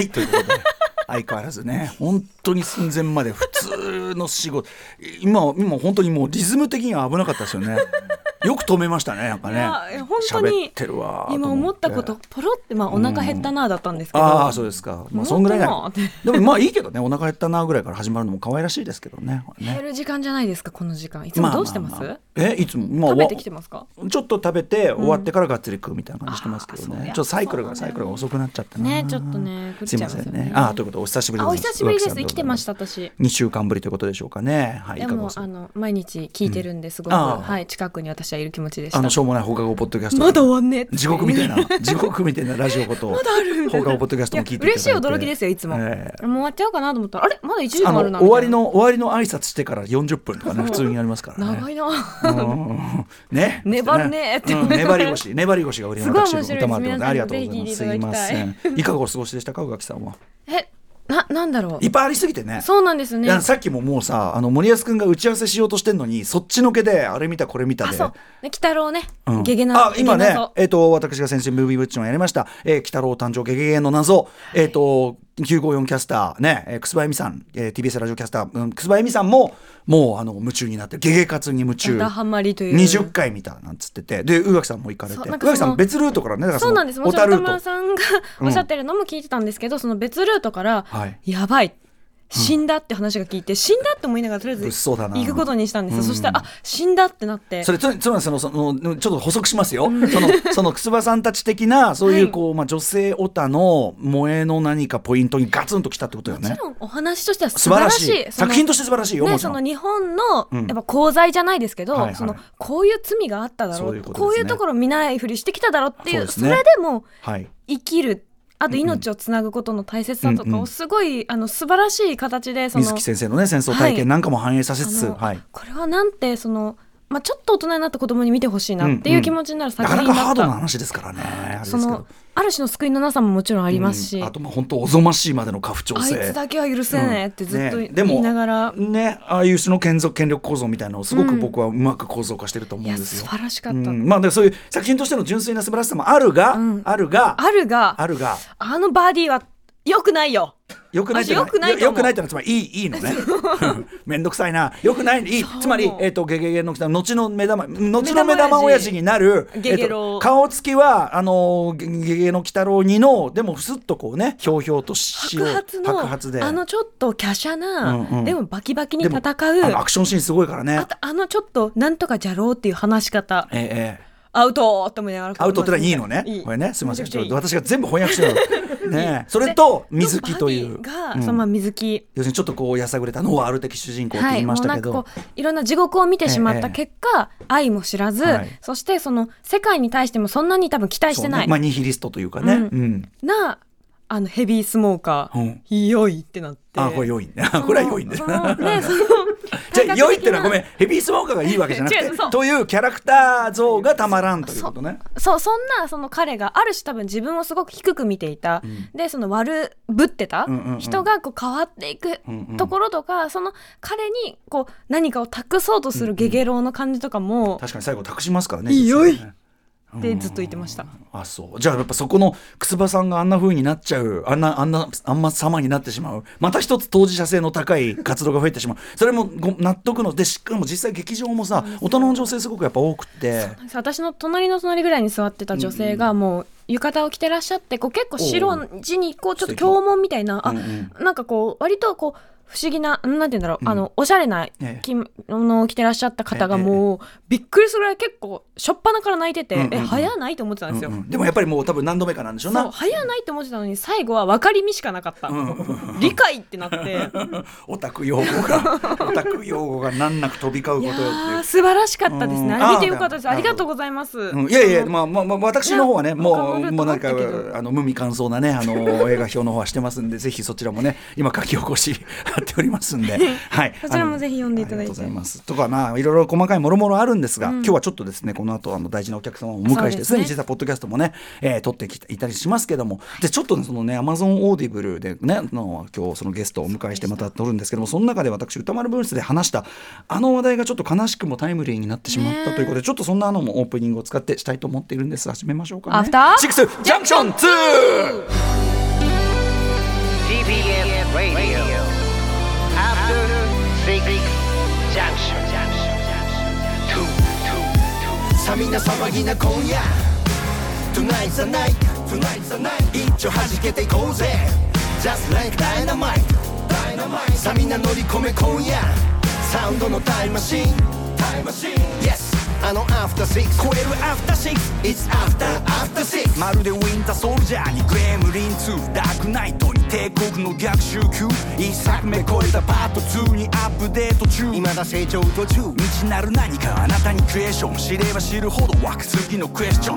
はいということで相変わらずね本当に寸前まで普通の仕事今本当にもうリズム的には危なかったですよねよく止めましたねなんかね。本当に今思ったことポロって、まあ、お腹減ったなだったんですけど、ああそうですか、まあ、そんぐらいだでもまあいいけどねお腹減ったなぐらいから始まるのも可愛らしいですけどね。減る時間じゃないですかこの時間。いつもどうしてます、いつも、食べてきてますか。ちょっと食べて終わってからがっつり食うみたいな感じしてますけどね、ちょっとサイクルが遅くなっちゃったな、ね、ちょっとね食っちゃいますよね。すいませんね。ああということでお久しぶりです。お久しぶりです。生きてました私。2週間ぶりということでしょうかね、はい、でもいかが毎日聞いてるんですごく、はい、近くに私いる気持ちでした。しょうもない放課後ポッドキャストまだ終わんね地獄みたいなラジオことをまだある放課後ポッドキャストも聞いていただいて嬉しい驚きですよいつも、もう終わっちゃうかなと思ったらあれまだ1時間あるな終わりの挨拶してから40分とかね普通にありますからね長いなね粘るねって、粘り腰が売りの私の歌もあるのでありがとうございます。すいませんいかがお過ごしでしたか宇垣さんは。なんだろういっぱいありすぎてね。そうなんですね。さっきもうさ森保くんが打ち合わせしようとしてんのにそっちのけであれ見たこれ見たで。あそう鬼太郎ね、ゲゲな今ね私が先週ムービーウォッチもやりました、鬼太郎誕生ゲゲゲの謎、954キャスターね、くすばえみさん、TBS ラジオキャスター、くすばえみさんももう夢中になってゲゲ活に夢中20回見たなんつっててで宇垣さんも行かれて宇垣さん別ルートからねだからそうなんです。もちろん田村さんがおっしゃってるのも聞いてたんですけど、その別ルートから、やばい死んだって話が聞いて、死んだって思いながらとりあえず行くことにしたんですよ、そしたらあ死んだってなって、それつまりそのちょっと補足しますよ、そのくすばさんたち的なそういうこう、女性オタの萌えの何かポイントにガツンときたってことよね。もちろんお話としては素晴らしい作品として素晴らしいよ、その日本のやっぱ功罪じゃないですけど、そのこういう罪があっただろう、こういうところ見ないふりしてきただろうっていう、それでも生きる、あと命をつなぐことの大切さとかをすごい素晴らしい形で水木先生のね戦争体験なんかも反映させつつ、これはなんてちょっと大人になった子供に見てほしいなっていう気持ちになる作品だった。なかなかハードな話ですからね。ある種の救いのなさももちろんありますし、あと本当おぞましいまでの家父長制、あいつだけは許せねえってずっと言いながらね、ああいう種の権力構造みたいなのをすごく僕はうまく構造化してると思うんですよ。素晴らしかった。そういう作品としての純粋な素晴らしさもあるがあのバディは良くないよ。よくないってのはつまりいいのねめんどくさいなよくないいいつまり、ゲゲゲの後の目玉親父になる顔つきはゲゲゲの鬼太郎2のでもすっとこうねひょうひょうとしよう白髪でちょっと華奢な、でもバキバキに戦うアクションシーンすごいからね。あとちょっとなんとかじゃろうっていう話し方、アウトって思いながら、アウトってのはいいのねこれね。すみませんちょっと私が全部翻訳してるね。それと水木というがその水木、要するにちょっとこうやさぐれたノワール的主人公って言いましたけど、いろんな地獄を見てしまった結果愛も知らず、そしてその世界に対してもそんなに多分期待してない、ニヒリストというかねなヘビースモーカー良いってなって、これ良いね、これは良いんだよね。じゃあ良いってのはごめんヘビースモーカーがいいわけじゃなくてというキャラクター像がたまらんということね。そんな彼がある種多分自分をすごく低く見ていた、でその悪ぶってた人がこう変わっていくところとか、その彼にこう何かを託そうとするゲゲロウの感じとかも、確かに最後託しますからね。良いでずっと言ってました。あ、そう。じゃあやっぱそこのくすばさんがあんな風になっちゃう、あんま様になってしまう。また一つ当事者性の高い活動が増えてしまう。それも納得ので、しかも実際劇場もさ、大人の女性すごくやっぱ多くて。私の隣の隣ぐらいに座ってた女性がもう浴衣を着てらっしゃって、こう結構白地にこうちょっと狂紋みたいな、なんかこう割とこう。不思議な、なんて言うんだろう、おしゃれな着物を着てらっしゃった方がもうびっくりするぐらい結構初っ端から泣いてて、早ないと思ってたんですよ。でもやっぱりもう多分何度目かなんでしょうな。そう、早ないと思ってたのに最後は分かりみしかなかった、理解ってなってオタク用語が難なく飛び交うことよって。いや素晴らしかったですね。見てよかったです。ありがとうございます。いやいや、私の方はねもうなんか無味乾燥なね映画表の方はしてますんで、ぜひそちらもね今書き起こしっておりますんで、はい、こちらもぜひ読んでいただいて、ありがとうございます。とかいろいろ細かいもろもろあるんですが、今日はちょっとですねこの後大事なお客様をお迎えしてですね、実際ポッドキャストもね、撮っていたりしますけども、でちょっとねそのね Amazon Audible でね今日そのゲストをお迎えしてまた撮るんですけども、その中で私歌丸ブースで話したあの話題がちょっと悲しくもタイムリーになってしまったということで、ちょっとそんなのもオープニングを使ってしたいと思っているんです。始めましょうかね。アフターシックスジャンクション2。TBS Radio After Six Junction 2さみな騒ぎな今夜 Tonight's the night Tonight's the night 一丁弾けていこうぜ Just like Dynamite Dynamite さみな乗り込め今夜サウンドのタイムマシン Time Machine Yesあのアフターシックス超えるアフターシックス It's after after six まるでウィンターソルジャーにグレムリン2ダークナイトに帝国の逆襲級一作目超えたパート2にアップデート中未だ成長途中未知なる何かあなたにクエスチョン知れば知るほど湧く次のクエスチョン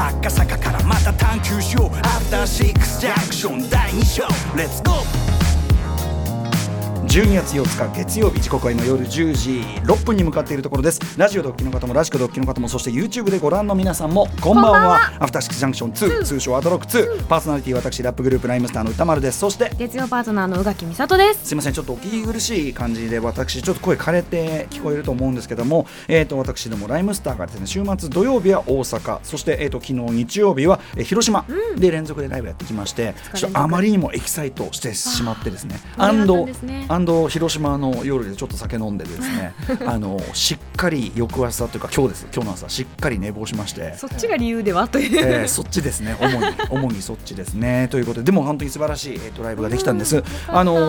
赤坂からまた探求しようアフターシックスジャンクション第2章 Let's go12月4日月曜日時刻は今夜10時6分に向かっているところです。ラジオドッキの方もラジコドッキの方もそして YouTube でご覧の皆さんもこんばん は。アフターシックスジャンクション2通称アトロック2パーソナリティ私ラップグループライムスターの歌丸です。そして月曜パートナーの宇垣美里です。すいませんちょっとお聞き苦しい感じで私ちょっと声枯れて聞こえると思うんですけども、私どもライムスターがですね週末土曜日は大阪そして、昨日日曜日は広島で連続でライブやってきまして、うん、ちょっとあまりにもエキサイトしてしまってですね広島の夜でちょっと酒飲んでですねしっかり翌朝というか今日の朝しっかり寝坊しましてそっちが理由ではという、そっちですね主にそっちですねということででも本当に素晴らしい、ライブができたんです。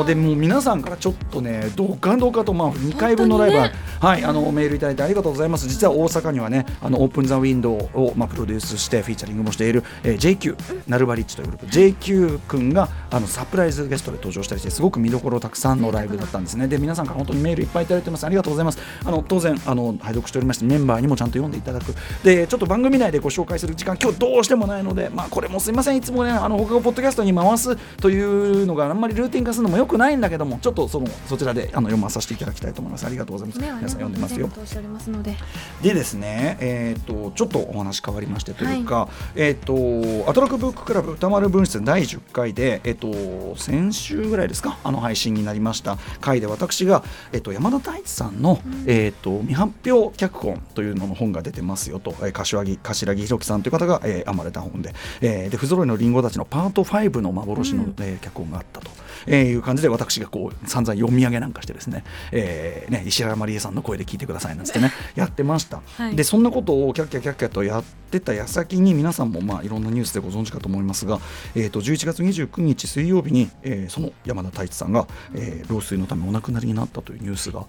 でも皆さんからちょっとねどうかと、まあ、2回分のライブは、ねはい、メールいただいてありがとうございます。実は大阪にはねオープンザウィンドウを、まあ、プロデュースしてフィーチャリングもしている、JQ ナルバリッチというグループ JQ 君がサプライズゲストで登場したりしてすごく見どころたくさんのライブだったんですね。で皆さんから本当にメールいっぱいいただいてます。ありがとうございます。当然拝読しておりましてメンバーにもちゃんと読んでいただくでちょっと番組内でご紹介する時間今日どうしてもないので、まあ、これもすいませんいつもね他のポッドキャストに回すというのがあんまりルーティン化するのも良くないんだけどもちょっとそちらで読まさせていただきたいと思います。ありがとうございます、ね、皆さん読んでますよ。でですね、ちょっとお話変わりましてというか、はいアトラクブッククラブ歌丸分室第10回で、先週ぐらいですか配信になりました回で私が、山田太一さんの、未発表脚本というのの本が出てますよと、柏木弘樹さんという方が、編まれた本で、で不揃いのリンゴたちのパート5の幻の、脚本があったと、いう感じで私がこう散々読み上げなんかしてですね、ね石原まりえさんの声で聞いてくださいなんつってねやってました、はい、でそんなことをキャッキャとやってた矢先に皆さんも、まあ、いろんなニュースでご存知かと思いますが、11月29日水曜日に、その山田太一さんが、老衰のためお亡くなりになったというニュースが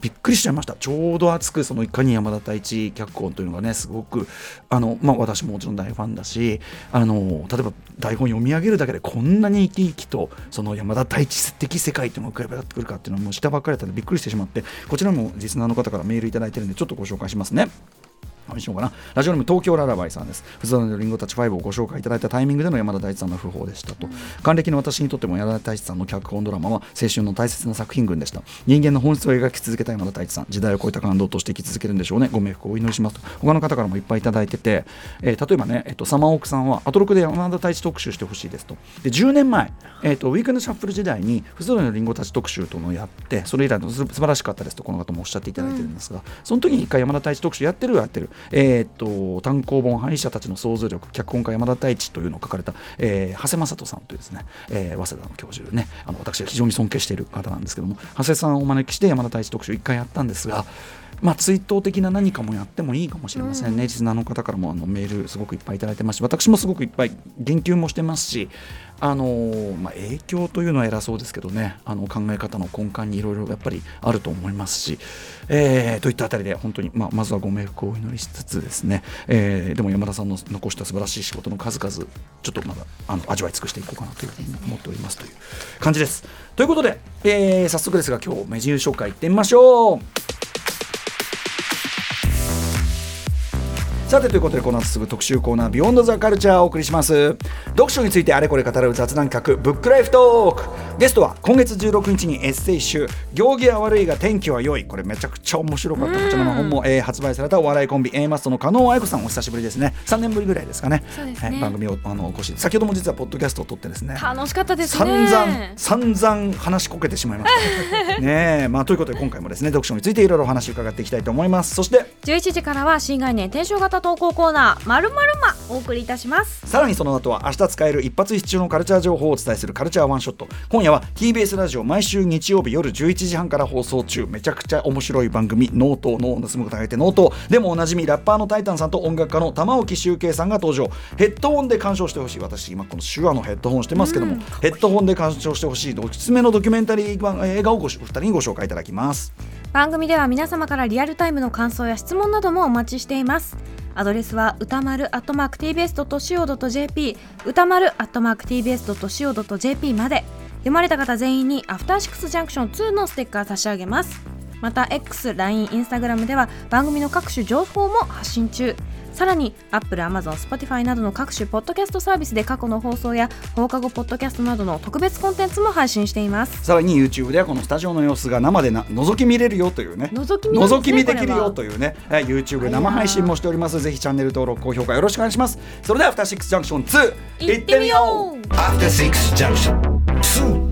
びっくりしちゃいました。ちょうど熱くいかに山田太一脚本というのがねすごくまあ、私ももちろん大ファンだし例えば台本読み上げるだけでこんなに生き生きとその山田太一的世界というのが浮かびってくるかっていうのも知ったばっかりだったのでびっくりしてしまってこちらもリスナーの方からメールいただいてるんでちょっとご紹介しますね。何しようかな。ラジオネーム東京ララバイさんです。不揃いのリンゴたち5をご紹介いただいたタイミングでの山田太一さんの訃報でしたと、還暦の私にとっても山田太一さんの脚本ドラマは青春の大切な作品群でした。人間の本質を描き続けた山田太一さん、時代を超えた感動として生き続けるんでしょうね。ご冥福をお祈りしますと他の方からもいっぱいいただいてて、例えばね、サマオクさんはアトロクで山田太一特集してほしいですと。で10年前、ウィークエンドシャッフル時代に不揃いのリンゴたち特集とのやってそれ以来の素晴らしかったですとこの方もおっしゃっていただいてるんですが、その時に一回山田太一特集やってる単行本敗者たちの想像力脚本家山田太一というのを書かれた、長谷正人さんというですね、早稲田の教授ね私が非常に尊敬している方なんですけども長谷さんをお招きして山田太一特集1回やったんですが、まあ、追悼的な何かもやってもいいかもしれませんね。リスナーの方からもメールすごくいっぱいいただいてますし私もすごくいっぱい言及もしてますしまあ、影響というのは偉そうですけどね考え方の根幹にいろいろやっぱりあると思いますし、といったあたりで本当に、まあ、まずはご冥福をお祈りしつつですね、でも山田さんの残した素晴らしい仕事の数々ちょっとまだ味わい尽くしていこうかなというふうに思っておりますという感じです。ということで、早速ですが今日メニュー紹介いってみましょう。さてということでこの後すぐ特集コーナービヨンドザカルチャーをお送りします。読書についてあれこれ語る雑談企画ブックライフトーク。ゲストは今月16日にエッセイ集行儀は悪いが天気は良い、これめちゃくちゃ面白かったこちらの本も、発売されたお笑いコンビ A マストの加納愛子さん、お久しぶりですね。3年ぶりぐらいですかね。そうですね、番組をお越し先ほども実はポッドキャストを撮ってですね楽しかったですね。散々話しこけてしまいましたねえ、まあ、ということで今回もですね読書についていろいろお話を伺っていきたいと思います。そして11時からは新概念提唱型型投稿コーナー〇〇まお送りいたします。さらにその後は明日使える一発必中のカルチャー情報をお伝えするカルチャーワンショット。今夜は TBS ラジオ毎週日曜日夜11時半から放送中、めちゃくちゃ面白い番組ノート、脳を盗むことが言ってノートでもおなじみラッパーのタイタンさんと音楽家の玉置周慶さんが登場。ヘッドホンで鑑賞してほしい、私今この手話のヘッドホンしてますけども、ヘッドホンで鑑賞してほしいおすすめのドキュメンタリー版映画をお二人にご紹介いただきます。番組では皆様からリアルタイムの感想や質問などもお待ちしています。アドレスは歌丸@tbs.co.jp 歌丸@tbs.co.jp まで。読まれた方全員にアフターシックスジャンクション2のステッカー差し上げます。また X、LINE、Instagram では番組の各種情報も発信中。さらに Apple、Amazon、Spotify などの各種ポッドキャストサービスで過去の放送や放課後ポッドキャストなどの特別コンテンツも配信しています。さらに YouTube ではこのスタジオの様子が生で覗き見れるよというね、覗き見できるよというね YouTube 生配信もしております。ぜひチャンネル登録、高評価よろしくお願いします。それではアフターシックスジャンクション2いってみよう。アフターシックスジャンクション2